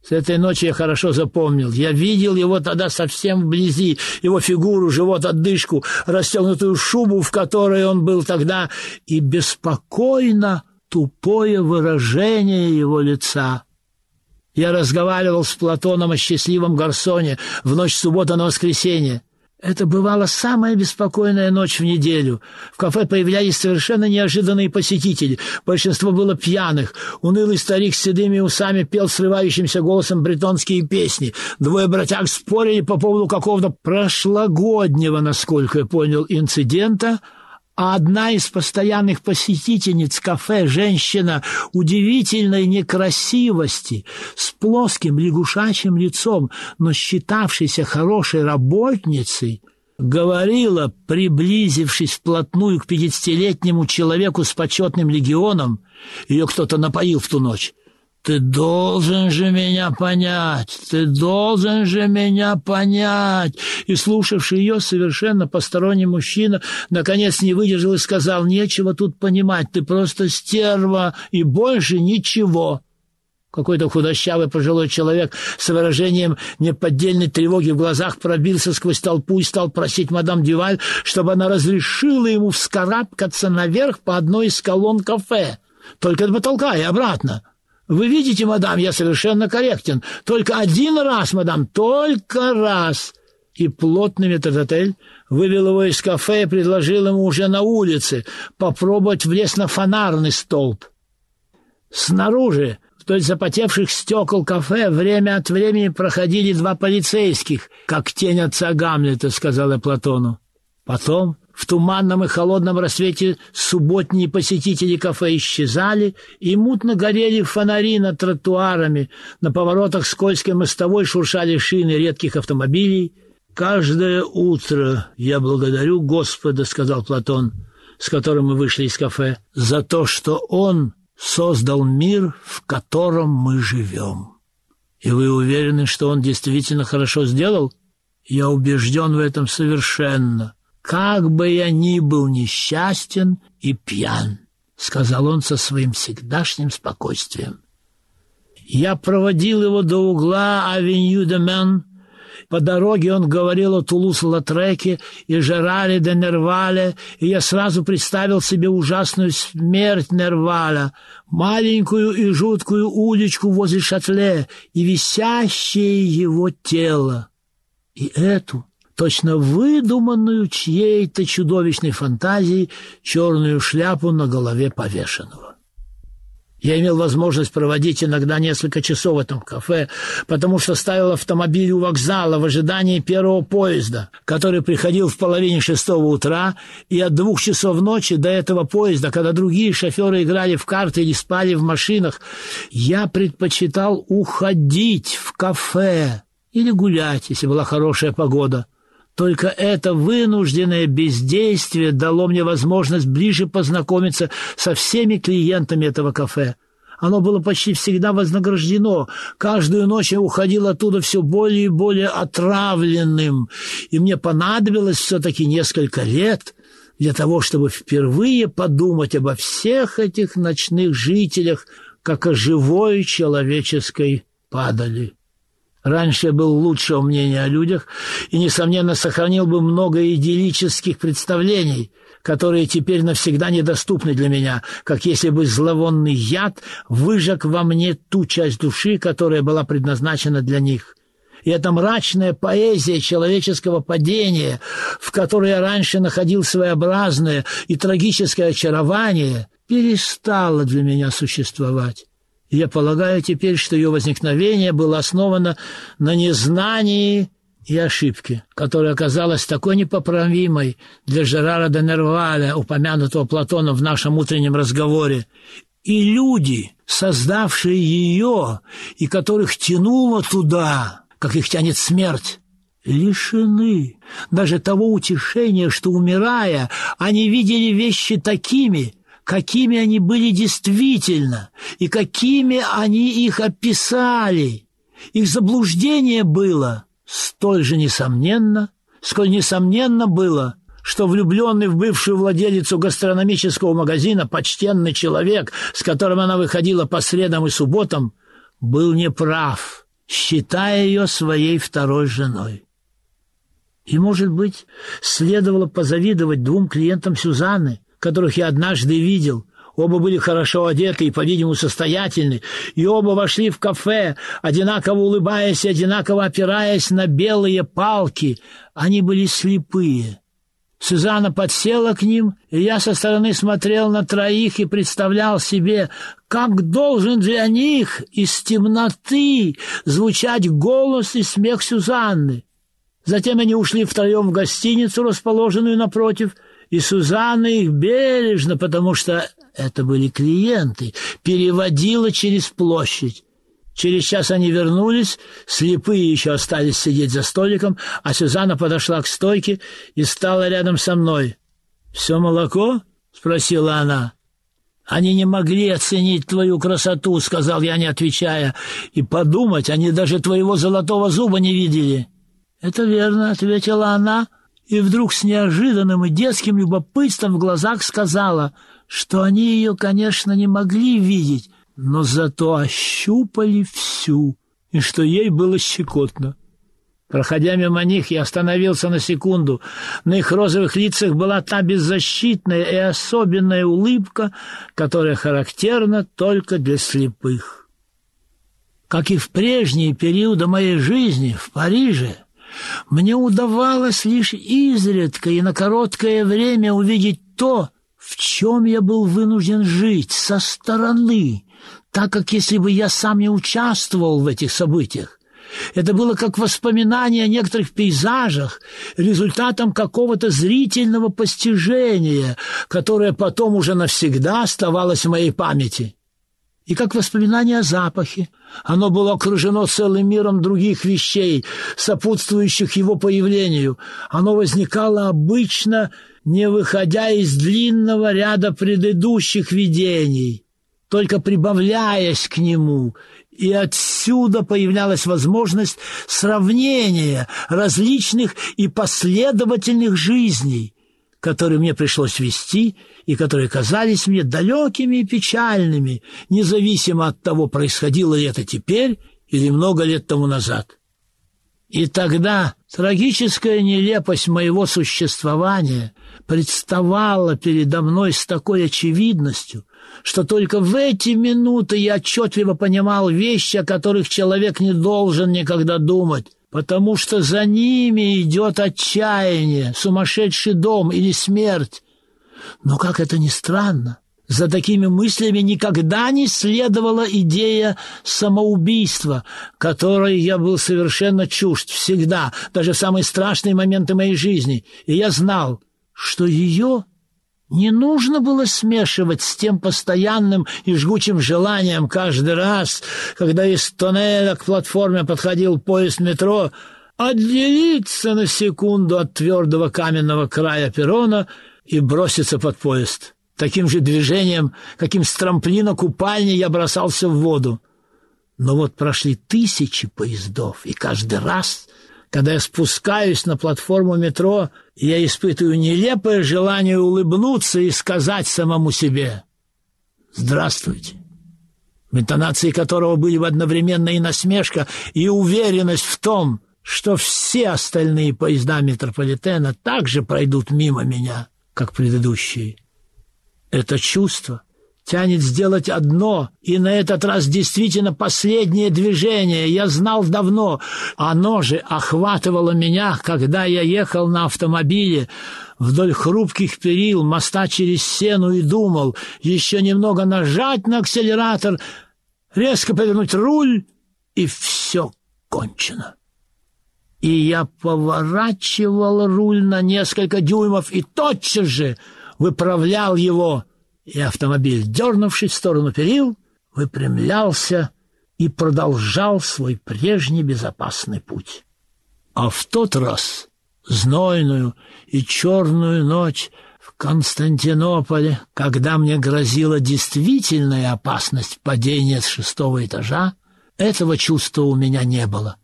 С этой ночи я хорошо запомнил. Я видел его тогда совсем вблизи, его фигуру, живот, отдышку, расстегнутую шубу, в которой он был тогда, и беспокойно тупое выражение его лица. Я разговаривал с Платоном о счастливом гарсоне в ночь субботы на воскресенье. Это бывала самая беспокойная ночь в неделю. В кафе появлялись совершенно неожиданные посетители. Большинство было пьяных. Унылый старик с седыми усами пел срывающимся голосом бретонские песни. Двое братьев спорили по поводу какого-то прошлогоднего, насколько я понял, инцидента. А одна из постоянных посетительниц кафе, женщина удивительной некрасивости, с плоским лягушачьим лицом, но считавшейся хорошей работницей, говорила, приблизившись вплотную к пятидесятилетнему человеку с почетным легионом, ее кто-то напоил в ту ночь: «Ты должен же меня понять! Ты должен же меня понять!» И слушавший ее совершенно посторонний мужчина наконец не выдержал и сказал: «Нечего тут понимать, ты просто стерва и больше ничего». Какой-то худощавый пожилой человек с выражением неподдельной тревоги в глазах пробился сквозь толпу и стал просить мадам Дюваль, чтобы она разрешила ему вскарабкаться наверх по одной из колонн кафе, только до потолка и обратно. «Вы видите, мадам, я совершенно корректен. Только один раз, мадам, только раз!» И плотный метрдотель вывел его из кафе и предложил ему уже на улице попробовать влезть на фонарный столб. Снаружи, вдоль запотевших стекол кафе, время от времени проходили два полицейских, как тень отца Гамлета, — сказал я Платону. Потом в туманном и холодном рассвете субботние посетители кафе исчезали и мутно горели фонари над тротуарами, на поворотах скользкой мостовой шуршали шины редких автомобилей. «Каждое утро я благодарю Господа, — сказал Платон, с которым мы вышли из кафе, — за то, что Он создал мир, в котором мы живем». «И вы уверены, что Он действительно хорошо сделал?» «Я убежден в этом совершенно. Как бы я ни был несчастен и пьян», — сказал он со своим всегдашним спокойствием. Я проводил его до угла Авеню де Мен. По дороге он говорил о Тулуз-Лотреке и Жераре де Нервале, и я сразу представил себе ужасную смерть Нерваля, маленькую и жуткую уличку возле Шатле и висящее его тело. И эту, точно выдуманную чьей-то чудовищной фантазией, черную шляпу на голове повешенного. Я имел возможность проводить иногда несколько часов в этом кафе, потому что ставил автомобиль у вокзала в ожидании первого поезда, который приходил в половине шестого утра, и от двух часов ночи до этого поезда, когда другие шоферы играли в карты или спали в машинах, я предпочитал уходить в кафе или гулять, если была хорошая погода. Только это вынужденное бездействие дало мне возможность ближе познакомиться со всеми клиентами этого кафе. Оно было почти всегда вознаграждено. Каждую ночь я уходил оттуда все более и более отравленным, и мне понадобилось все-таки несколько лет для того, чтобы впервые подумать обо всех этих ночных жителях, как о живой человеческой падали. Раньше я был лучшего мнения о людях и, несомненно, сохранил бы много идиллических представлений, которые теперь навсегда недоступны для меня, как если бы зловонный яд выжег во мне ту часть души, которая была предназначена для них. И эта мрачная поэзия человеческого падения, в которой я раньше находил своеобразное и трагическое очарование, перестала для меня существовать. Я полагаю теперь, что ее возникновение было основано на незнании и ошибке, которая оказалась такой непоправимой для Жерара де Нерваля, упомянутого Платоном в нашем утреннем разговоре. И люди, создавшие ее и которых тянуло туда, как их тянет смерть, лишены даже того утешения, что, умирая, они видели вещи такими, какими они были действительно и какими они их описали. Их заблуждение было столь же несомненно, сколь несомненно было, что влюбленный в бывшую владелицу гастрономического магазина почтенный человек, с которым она выходила по средам и субботам, был неправ, считая ее своей второй женой. И, может быть, следовало позавидовать двум клиентам Сюзанны, которых я однажды видел. Оба были хорошо одеты и, по-видимому, состоятельны, и оба вошли в кафе, одинаково улыбаясь и одинаково опираясь на белые палки. Они были слепые. Сюзанна подсела к ним, и я со стороны смотрел на троих и представлял себе, как должен для них из темноты звучать голос и смех Сюзанны. Затем они ушли втроем в гостиницу, расположенную напротив, и Сюзанна их бережно, потому что это были клиенты, переводила через площадь. Через час они вернулись, слепые еще остались сидеть за столиком, а Сюзанна подошла к стойке и стала рядом со мной. «Все молоко?» — спросила она. «Они не могли оценить твою красоту», — сказал я, не отвечая, «и подумать, они даже твоего золотого зуба не видели». «Это верно», — ответила она, и вдруг с неожиданным и детским любопытством в глазах сказала, что они ее, конечно, не могли видеть, но зато ощупали всю, и что ей было щекотно. Проходя мимо них, я остановился на секунду. На их розовых лицах была та беззащитная и особенная улыбка, которая характерна только для слепых. Как и в прежние периоды моей жизни в Париже, мне удавалось лишь изредка и на короткое время увидеть то, в чем я был вынужден жить со стороны, так как если бы я сам не участвовал в этих событиях. Это было как воспоминание о некоторых пейзажах, результатом какого-то зрительного постижения, которое потом уже навсегда оставалось в моей памяти. И как воспоминание о запахе. Оно было окружено целым миром других вещей, сопутствующих его появлению. Оно возникало обычно, не выходя из длинного ряда предыдущих видений, только прибавляясь к нему. И отсюда появлялась возможность сравнения различных и последовательных жизней, которые мне пришлось вести и которые казались мне далекими и печальными, независимо от того, происходило ли это теперь или много лет тому назад. И тогда трагическая нелепость моего существования представала передо мной с такой очевидностью, что только в эти минуты я отчетливо понимал вещи, о которых человек не должен никогда думать, потому что за ними идет отчаяние, сумасшедший дом или смерть. Но, как это ни странно, за такими мыслями никогда не следовала идея самоубийства, которой я был совершенно чужд всегда, даже в самые страшные моменты моей жизни. И я знал, что ее не нужно было смешивать с тем постоянным и жгучим желанием каждый раз, когда из тоннеля к платформе подходил поезд метро, отделиться на секунду от твердого каменного края перрона и броситься под поезд. Таким же движением, каким с трамплина купальни я бросался в воду. Но вот прошли тысячи поездов, и каждый раз, когда я спускаюсь на платформу метро, я испытываю нелепое желание улыбнуться и сказать самому себе «Здравствуйте», в интонации которого были бы одновременно и насмешка, и уверенность в том, что все остальные поезда метрополитена также пройдут мимо меня, как предыдущие. Это чувство тянет сделать одно, и на этот раз действительно последнее движение, я знал давно. Оно же охватывало меня, когда я ехал на автомобиле вдоль хрупких перил моста через Сену и думал, еще немного нажать на акселератор, резко повернуть руль, и все кончено. И я поворачивал руль на несколько дюймов и тотчас же выправлял его, и автомобиль, дернувшись в сторону перил, выпрямлялся и продолжал свой прежний безопасный путь. А в тот раз, знойную и черную ночь, В Константинополе, когда мне грозила действительная опасность падения с шестого этажа, этого чувства у меня не было,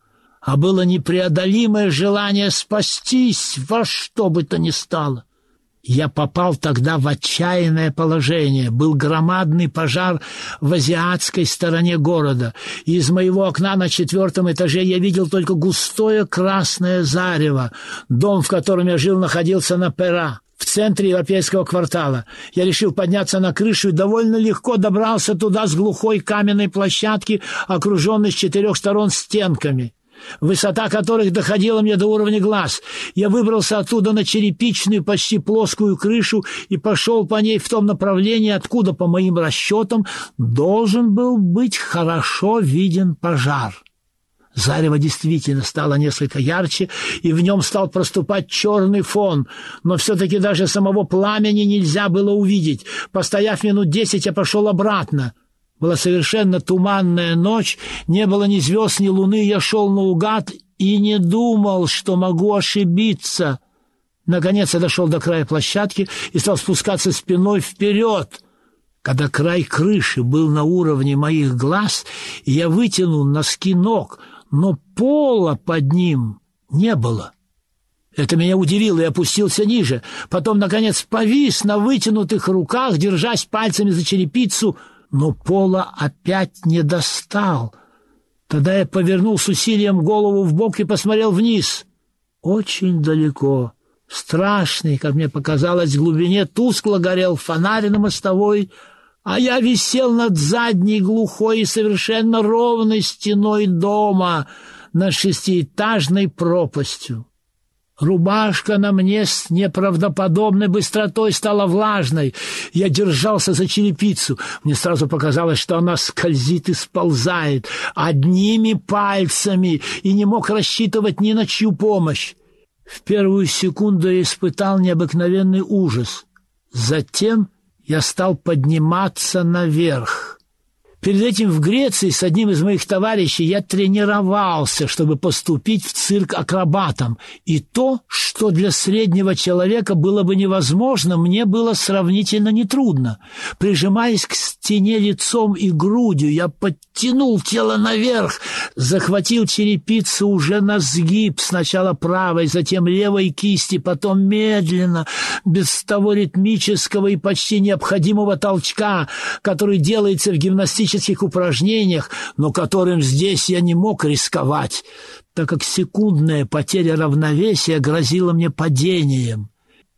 а было непреодолимое желание спастись во что бы то ни стало. Я попал тогда в отчаянное положение. Был громадный пожар в азиатской стороне города. Из моего окна на четвертом этаже я видел только густое красное зарево. Дом, в котором я жил, находился на Пера, в центре европейского квартала. Я решил подняться на крышу и довольно легко добрался туда с глухой каменной площадки, окруженной с четырех сторон стенками, высота которых доходила мне до уровня глаз. Я выбрался оттуда на черепичную, почти плоскую крышу и пошел по ней в том направлении, откуда, по моим расчетам, должен был быть хорошо виден пожар. Зарево действительно стало несколько ярче, и в нем стал проступать черный фон, но все-таки даже самого пламени нельзя было увидеть. Постояв минут десять, я пошел обратно. Была совершенно туманная ночь, не было ни звезд, ни луны, я шел наугад и не думал, что могу ошибиться. Наконец я дошел до края площадки и стал спускаться спиной вперед. Когда край крыши был на уровне моих глаз, я вытянул носки ног, но пола под ним не было. Это меня удивило, и опустился ниже. Потом, наконец, повис на вытянутых руках, держась пальцами за черепицу, но пола опять не достал. Тогда я повернул с усилием голову вбок и посмотрел вниз. Очень далеко, страшный, как мне показалось, в глубине тускло горел фонарь на мостовой, а я висел над задней глухой и совершенно ровной стеной дома над шестиэтажной пропастью. Рубашка на мне с неправдоподобной быстротой стала влажной. Я держался за черепицу. Мне сразу показалось, что она скользит и сползает одними пальцами, и не мог рассчитывать ни на чью помощь. В первую секунду я испытал необыкновенный ужас. Затем я стал подниматься наверх. Перед этим в Греции с одним из моих товарищей я тренировался, чтобы поступить в цирк акробатом. И то, что для среднего человека было бы невозможно, мне было сравнительно нетрудно. Прижимаясь к стене лицом и грудью, я подтянул тело наверх, захватил черепицу уже на сгиб, сначала правой, затем левой кисти, потом медленно, без того ритмического и почти необходимого толчка, который делается в гимнастическом упражнениях, но которым здесь я не мог рисковать, так как секундная потеря равновесия грозила мне падением.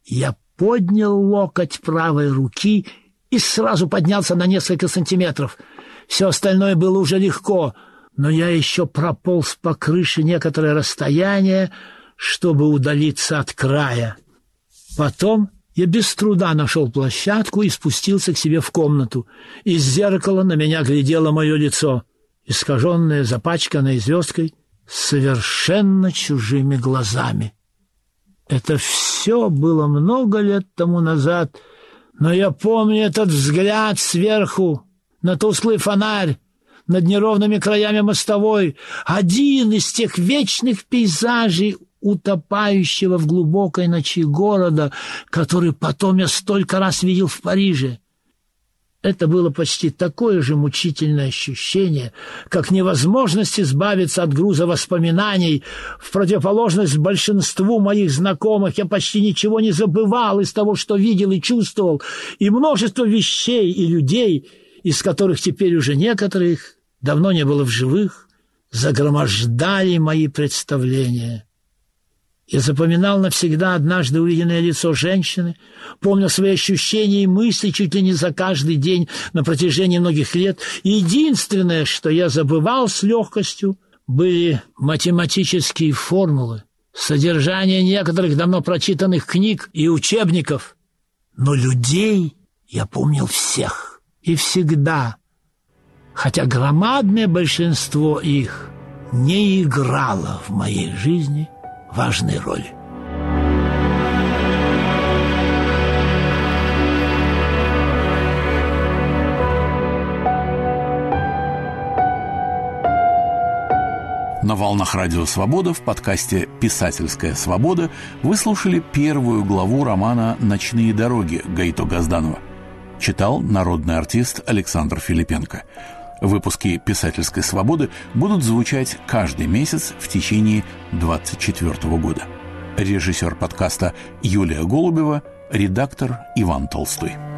Я поднял локоть правой руки и сразу поднялся на несколько сантиметров. Все остальное было уже легко, но я еще прополз по крыше некоторое расстояние, чтобы удалиться от края. Потом я без труда нашел площадку и спустился к себе в комнату. Из зеркала на меня глядело мое лицо, искаженное, запачканное звездкой, совершенно чужими глазами. Это все было много лет тому назад, но я помню этот взгляд сверху на тусклый фонарь над неровными краями мостовой, один из тех вечных пейзажей, утопающего в глубокой ночи города, который потом я столько раз видел в Париже. Это было почти такое же мучительное ощущение, как невозможность избавиться от груза воспоминаний. В противоположность большинству моих знакомых я почти ничего не забывал из того, что видел и чувствовал, и множество вещей и людей, из которых теперь уже некоторых давно не было в живых, загромождали мои представления. Я запоминал навсегда однажды увиденное лицо женщины, помнил свои ощущения и мысли чуть ли не за каждый день на протяжении многих лет. Единственное, что я забывал с легкостью, были математические формулы, содержание некоторых давно прочитанных книг и учебников. Но людей я помнил всех и всегда, хотя громадное большинство их не играло в моей жизни важной роли. на волнах Радио Свобода в подкасте «Писательская свобода» вы слушали первую главу романа «Ночные дороги» Гайто Газданова. Читал народный артист Александр Филиппенко. Выпуски «Писательской свободы» будут звучать каждый месяц в течение две тысячи двадцать четвёртого года. Режиссер подкаста Юлия Голубева, редактор Иван Толстой.